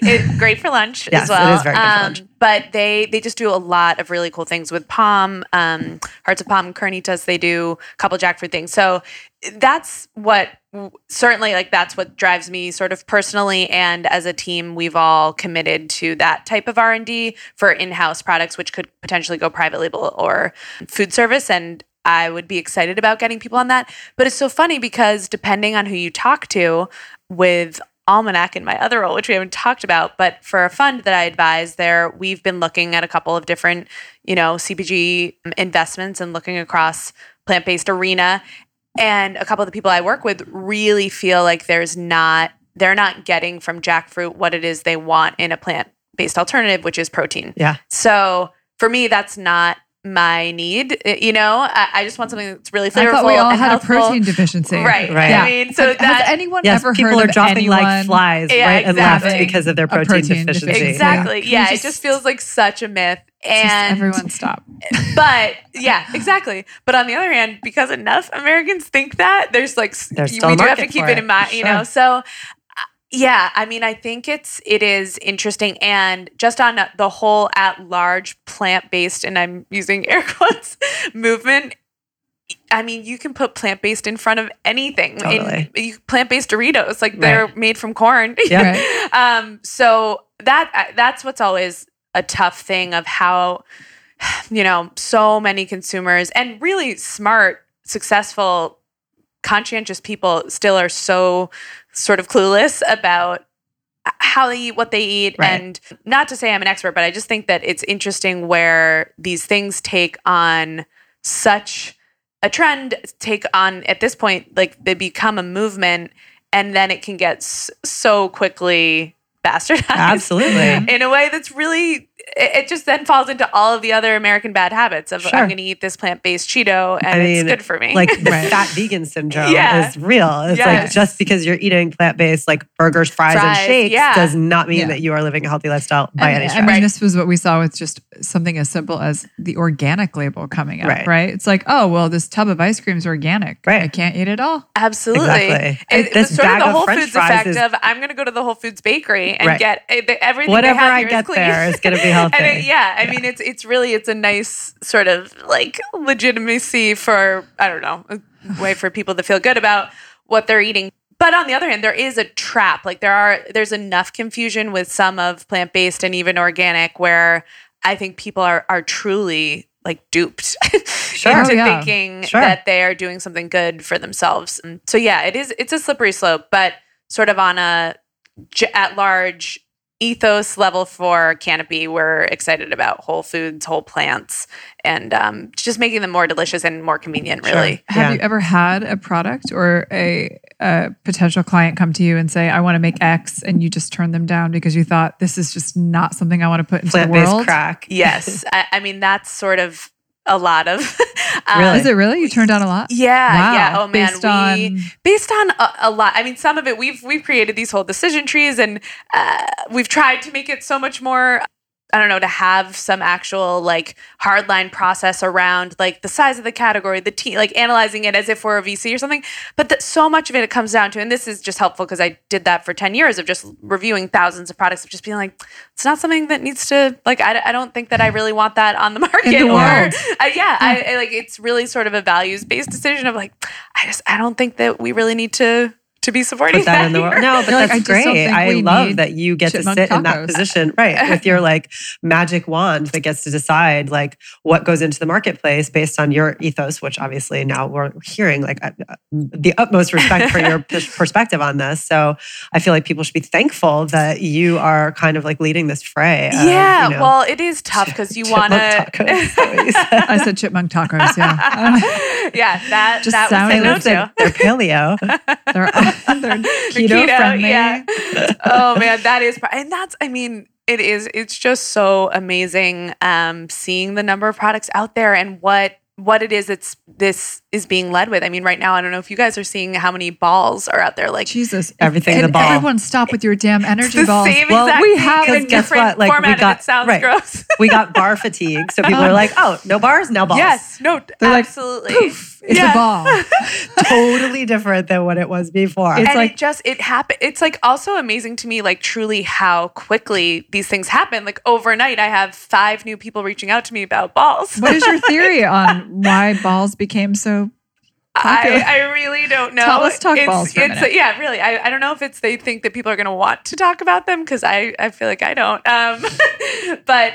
it's great for lunch yes, as well. It is very good um, for lunch. But they they just do a lot of really cool things with palm um, hearts of palm carnitas. They do a couple jackfruit things. So that's what certainly like that's what drives me sort of personally, and as a team we've all committed to that type of R and D for in-house products which could potentially go private label or food service, and I would be excited about getting people on that. But it's so funny because depending on who you talk to with Almanac in my other role, which we haven't talked about, but for a fund that I advise there, we've been looking at a couple of different, you know, C P G investments and looking across plant-based arena. And a couple of the people I work with really feel like there's not, they're not getting from jackfruit what it is they want in a plant-based alternative, which is protein. Yeah. So for me, that's not my need. You know, I, I just want something that's really flavorful. I thought we all and had healthful. A protein deficiency. Right. Right. Yeah. I mean, so has, that, has anyone yes, ever heard of anyone? People are dropping like flies yeah, right exactly. and left because of their protein, protein deficiency. deficiency. Exactly. Yeah. yeah just, it just feels like such a myth. And just everyone stop. But yeah, exactly. But on the other hand, because enough Americans think that, there's like there's we do have to keep it, it in mind, sure. you know. So yeah, I mean, I think it's it is interesting, and just on the whole at large plant-based, and I'm using air quotes movement. I mean, you can put plant-based in front of anything. Totally. In, you, plant-based Doritos, like they're right. made from corn. Yeah. Right. um. So that that's what's always a tough thing of how, you know, so many consumers and really smart, successful, conscientious people still are so sort of clueless about how they eat, what they eat. Right. And not to say I'm an expert, but I just think that it's interesting where these things take on such a trend take on, at this point, like they become a movement, and then it can get so quickly bastardized. Absolutely. In a way that's really, it just then falls into all of the other American bad habits of, sure, I'm going to eat this plant-based Cheeto and I mean, it's good for me. Like the right. fat vegan syndrome yeah. is real. It's yes. like just because you're eating plant-based like burgers, fries, fries and shakes yeah. does not mean yeah. that you are living a healthy lifestyle by and, any stretch. I mean, right. this was what we saw with just something as simple as the organic label coming up, right? right? It's like, oh, well, this tub of ice cream is organic. Right. I can't eat it all. Absolutely. Exactly. It, this it was sort of the Whole Foods effect is, of, I'm going to go to the Whole Foods bakery and right. get everything Whatever they have here I get is there is going to be healthy. And it, yeah, I yeah. mean, it's it's really, it's a nice sort of like legitimacy for, I don't know, a way for people to feel good about what they're eating. But on the other hand, there is a trap. Like there are, there's enough confusion with some of plant-based and even organic where I think people are are truly like duped sure, into yeah. thinking sure. that they are doing something good for themselves. And so yeah, it is, it's a slippery slope, but sort of on a at large ethos level for Canopy, we're excited about whole foods, whole plants, and um, just making them more delicious and more convenient, really. Sure. Have yeah. you ever had a product or a, a potential client come to you and say, I want to make X, and you just turn them down because you thought, this is just not something I want to put into Plant-based the world? Crack. Yes. I, I mean, that's sort of a lot of... um, really? Is it really? You turned down a lot? Yeah. Wow. Yeah. Oh, man. Based on... We, based on a, a lot. I mean, some of it, we've we've created these whole decision trees, and uh, we've tried to make it so much more, I don't know, to have some actual like hardline process around like the size of the category, the team, like analyzing it as if we're a V C or something. But that so much of it, it comes down to, and this is just helpful because I did that for ten years of just reviewing thousands of products of just being like, it's not something that needs to, like, I, I don't think that I really want that on the market. In the or, world. Uh, yeah. I, I, like it's really sort of a values-based decision of like, I just, I don't think that we really need to to be supporting that, that in the world. No, but like, that's I great. I love that you get to sit tacos. in that position, right? With your like magic wand that gets to decide like what goes into the marketplace based on your ethos, which obviously now we're hearing like uh, the utmost respect for your perspective on this. So I feel like people should be thankful that you are kind of like leading this fray. Of, yeah. You know, well, it is tough because you want to... I said chipmunk tacos. Yeah. Uh, yeah. That, just that sounded no like they're paleo. They're They're keto, keto friendly. Yeah. Oh man, that is, and that's, I mean, it is, it's just so amazing um, seeing the number of products out there and what, what it is that's, this is being led with. I mean, right now, I don't know if you guys are seeing how many balls are out there. Like Jesus, everything the ball. Everyone stop with your damn energy the balls. Same well, we have a different like, format we got, and it sounds right. gross. We got bar fatigue. So people um, are like, oh, no bars, now balls. Yes, no, they're absolutely. Like, poof, it's yeah. a ball. Totally different than what it was before. It's and like, it just, it happened. It's like also amazing to me, like truly how quickly these things happen. Like overnight, I have five new people reaching out to me about balls. What is your theory on why balls became so I, I really don't know. Tell us talk it's, balls for it's, a minute. Yeah, really. I, I don't know if it's they think that people are going to want to talk about them because I, I feel like I don't. Um, but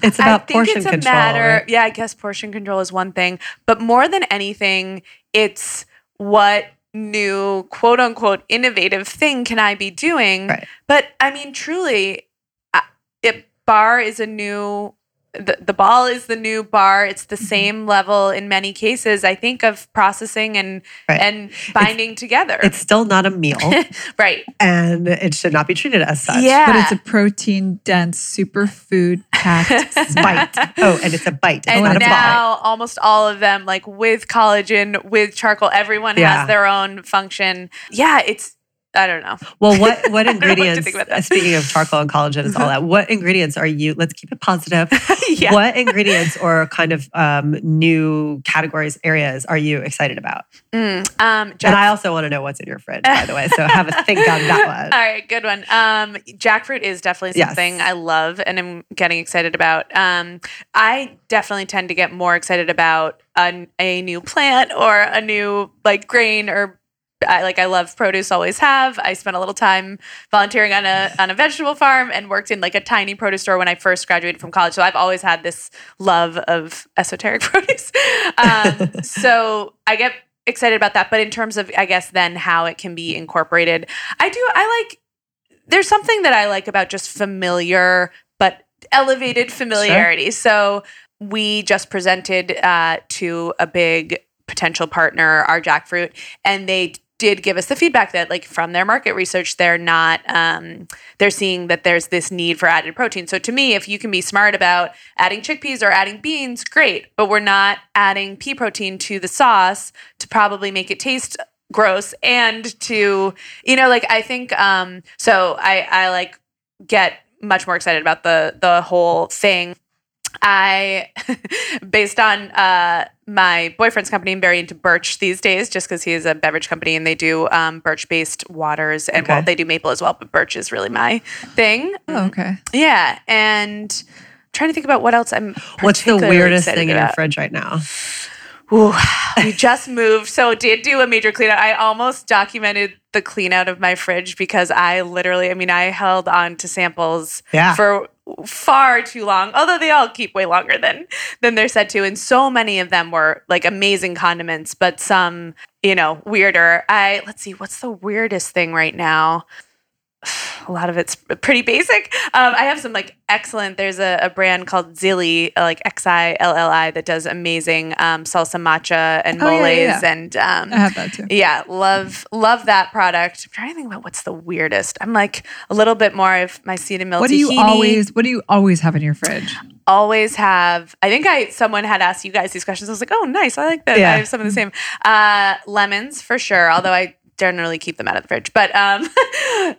it's about I think portion it's a control. Matter, yeah, I guess portion control is one thing. But more than anything, it's what new quote unquote innovative thing can I be doing? Right. But I mean, truly, it, bar is a new... The, the ball is the new bar. It's the same level in many cases, I think, of processing and right. and binding it's, together. It's still not a meal. Right. And it should not be treated as such. Yeah. But it's a protein-dense, superfood-packed bite. Oh, and it's a bite. It's and not now a ball. Almost all of them, like with collagen, with charcoal, everyone yeah. has their own function. Yeah, it's... I don't know. Well, what what ingredients, what speaking of charcoal and collagen and all that, what ingredients are you, let's keep it positive, yeah. what ingredients or kind of um, new categories, areas are you excited about? Mm, um, Jack- and I also want to know what's in your fridge, by the way, so have a think on that one. All right, good one. Um, jackfruit is definitely something yes. I love and I'm getting excited about. Um, I definitely tend to get more excited about a, a new plant or a new like grain or I, like I love produce, always have. I spent a little time volunteering on a on a vegetable farm and worked in like a tiny produce store when I first graduated from college. So I've always had this love of esoteric produce. Um, so I get excited about that. But in terms of, I guess, then how it can be incorporated, I do, I like, there's something that I like about just familiar, but elevated familiarity. Sure. So we just presented uh, to a big potential partner our jackfruit, and they did give us the feedback that, like, from their market research, they're not, um, they're seeing that there's this need for added protein. So to me, if you can be smart about adding chickpeas or adding beans, great, but we're not adding pea protein to the sauce to probably make it taste gross and to, you know, like, I think, um, so I, I like get much more excited about the, the whole thing. I, based on, uh, my boyfriend's company, I'm very into Birch these days, just because he is a beverage company and they do, um, Birch-based waters, and okay. well, they do maple as well, but Birch is really my thing. Oh, okay. Yeah. And I'm trying to think about what else I'm What's the weirdest thing about. in your fridge right now? Ooh, we just moved. So did do a major clean out. I almost documented the clean out of my fridge because I literally, I mean, I held on to samples yeah. for far too long, although they all keep way longer than, than they're said to. And so many of them were like amazing condiments, but some, you know, weirder. I, let's see, what's the weirdest thing right now? A lot of it's pretty basic. Um, I have some like excellent, there's a, a brand called Xilli, like X I L L I, that does amazing um, salsa matcha and moles. Oh, yeah, yeah, yeah. And um, I have that too. Yeah, love love that product. I'm trying to think about what's the weirdest. I'm like a little bit more of my seed and milk what do you tahini. Always, what do you always have in your fridge? Always have, I think I someone had asked you guys these questions. I was like, oh, nice. I like that. Yeah. I have some of the same. Uh, lemons for sure, although I generally keep them out of the fridge. But um,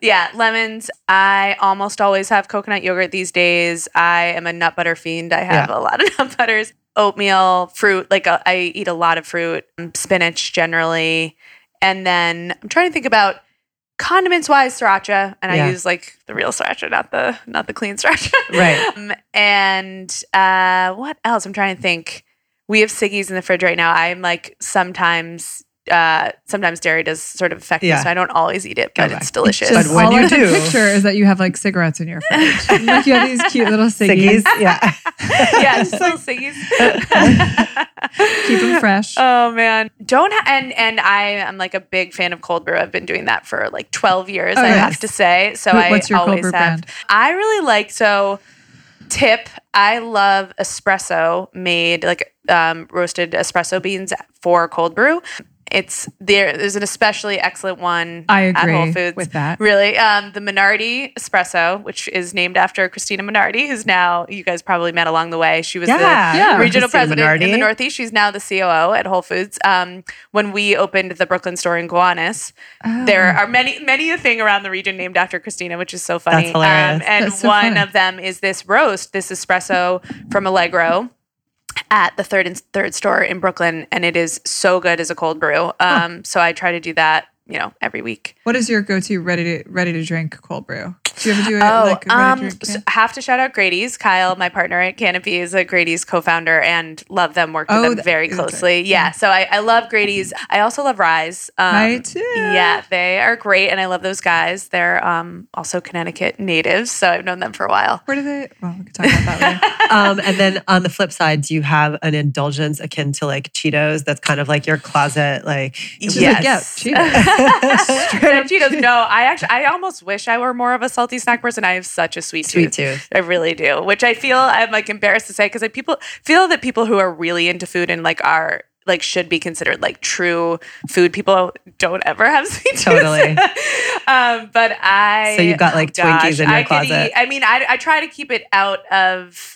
yeah, lemons. I almost always have coconut yogurt these days. I am a nut butter fiend. I have yeah. a lot of nut butters. Oatmeal, fruit. Like uh, I eat a lot of fruit, spinach generally. And then I'm trying to think about condiments-wise, sriracha. And yeah. I use like the real sriracha, not the not the clean sriracha. Right. Um, and uh, what else? I'm trying to think. We have Siggies in the fridge right now. I'm like sometimes... Uh, sometimes dairy does sort of affect yeah. me, so I don't always eat it, but Go it's back. delicious. But when all you I do, picture is that you have like cigarettes in your fridge. Like you have these cute little Siggies. Siggies. Yeah, yeah, just little Siggies. Keep them fresh. Oh man, don't ha- and and I am like a big fan of cold brew. I've been doing that for like twelve years. Oh, I yes. have to say. So Wait, I what's your always cold brew have. Brand? I really like so. Tip, I love espresso made, like um, roasted espresso beans for cold brew. It's there. There's an especially excellent one I agree at Whole Foods with that. Really, um, the Minardi Espresso, which is named after Christina Minardi, who's now you guys probably met along the way. She was yeah, the yeah. regional Christina president Minardi. In the Northeast. She's now the C O O at Whole Foods. Um, when we opened the Brooklyn store in Gowanus, oh. there are many many a thing around the region named after Christina, which is so funny. That's hilarious. Um, and That's so one funny. Of them is this roast, this espresso from Allegro. At the third and third store in Brooklyn, and it is so good as a cold brew. Um, huh. So I try to do that, you know, every week. What is your go-to ready to ready to drink cold brew? Do you ever do it? Oh, like, um, drink, yeah? so I have to shout out Grady's. Kyle, my partner at Canopy, is a Grady's co-founder and love them, work with oh, them very closely. Yeah, yeah, so I, I love Grady's. I also love Rise. Um, I too. Yeah, they are great, and I love those guys. They're um, also Connecticut natives, so I've known them for a while. Where do they? Well, we can talk about that later. um, and then on the flip side, do you have an indulgence akin to like Cheetos? That's kind of like your closet, like yes, like, yeah, Cheetos. Cheetos. No, I actually, I almost wish I were more of a salty snack person. I have such a sweet, sweet tooth. tooth. I really do, which I feel I'm like embarrassed to say because I people feel that people who are really into food and like are like should be considered like true food people don't ever have sweet tooth. Totally. um, but I so you've got like oh Twinkies gosh, in your I closet. Eat, I mean, I I try to keep it out of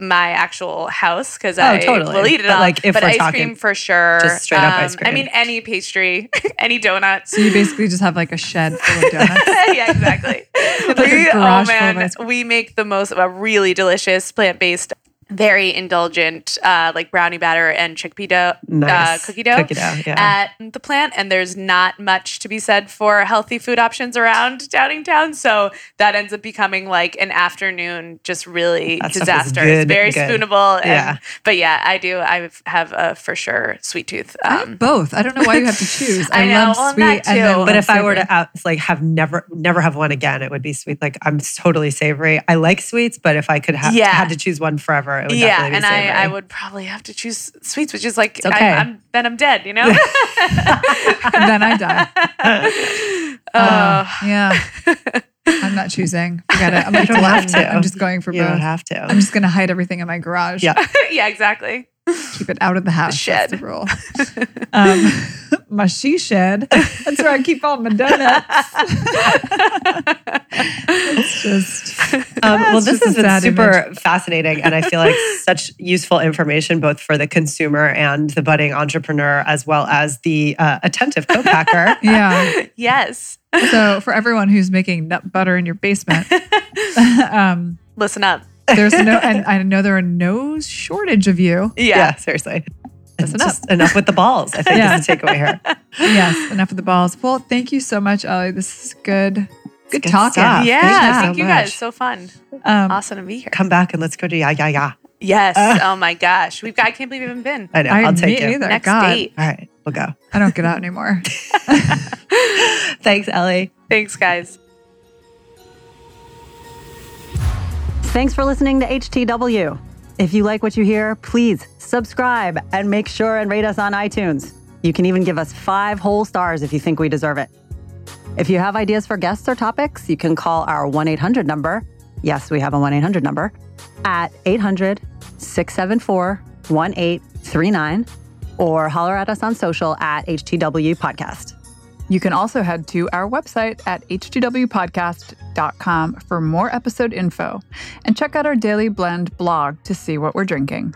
my actual house because oh, I totally. will eat it all. But, like, if but we're ice talking, cream for sure. Just straight um, up ice cream. I mean, any pastry, any donut. So you basically just have like a shed full of donuts. Yeah, exactly. Like we, oh man, we make the most of a really delicious plant-based, very indulgent, uh, like brownie batter and chickpea dough, nice. uh, cookie dough, cookie dough yeah. at the plant. And there's not much to be said for healthy food options around Downingtown. So that ends up becoming like an afternoon, just really that disaster. Good, it's very good. Spoonable. And, yeah. But yeah, I do. I have a for sure sweet tooth. Um, I have both. I don't know why you have to choose. I, I know, love well, sweet. Too. And but if savory. I were to out, like have never, never have one again, it would be sweet. Like I'm totally savory. I like sweets, but if I could have yeah. had to choose one forever, yeah, and I, I would probably have to choose sweets, which is like, okay. I, I'm, then I'm dead, you know? Then I die. Oh, uh, yeah. I'm not choosing. Forget it. I'm like, you don't have to. I'm just going for you both. You don't have to. I'm just going to hide everything in my garage. Yeah, yeah, exactly. Keep it out of the house. The shed. That's the rule. Um, my she shed. That's where I keep all my donuts. It's just. Um, well, this just is super image. fascinating, and I feel like such useful information both for the consumer and the budding entrepreneur, as well as the uh, attentive co-packer. Yeah. Yes. So for everyone who's making nut butter in your basement, um, listen up. There's no, and I know there are no shortage of you. Yeah, yeah seriously. Listen up. Just enough with the balls, I think yeah. is the takeaway here. Yes, enough with the balls. Well, thank you so much, Elly. This is good. Good, good talking. Stuff. Yeah, thank you, thank so you guys. So fun. Um, awesome to be here. Come back and let's go to Ja Ja Ja. Yes. Uh, oh my gosh. We've got, I can't believe we haven't been. I know. I'll I take it. Next God. date. All right. We'll go. I don't get out anymore. Thanks, Elly. Thanks, guys. Thanks for listening to H T W. If you like what you hear, please subscribe and make sure and rate us on iTunes. You can even give us five whole stars if you think we deserve it. If you have ideas for guests or topics, you can call our one eight hundred number. Yes, we have a one eight hundred number at eight hundred, six seven four, one eight three nine or holler at us on social at H T W Podcast. You can also head to our website at h g w podcast dot com for more episode info and check out our Daily Blend blog to see what we're drinking.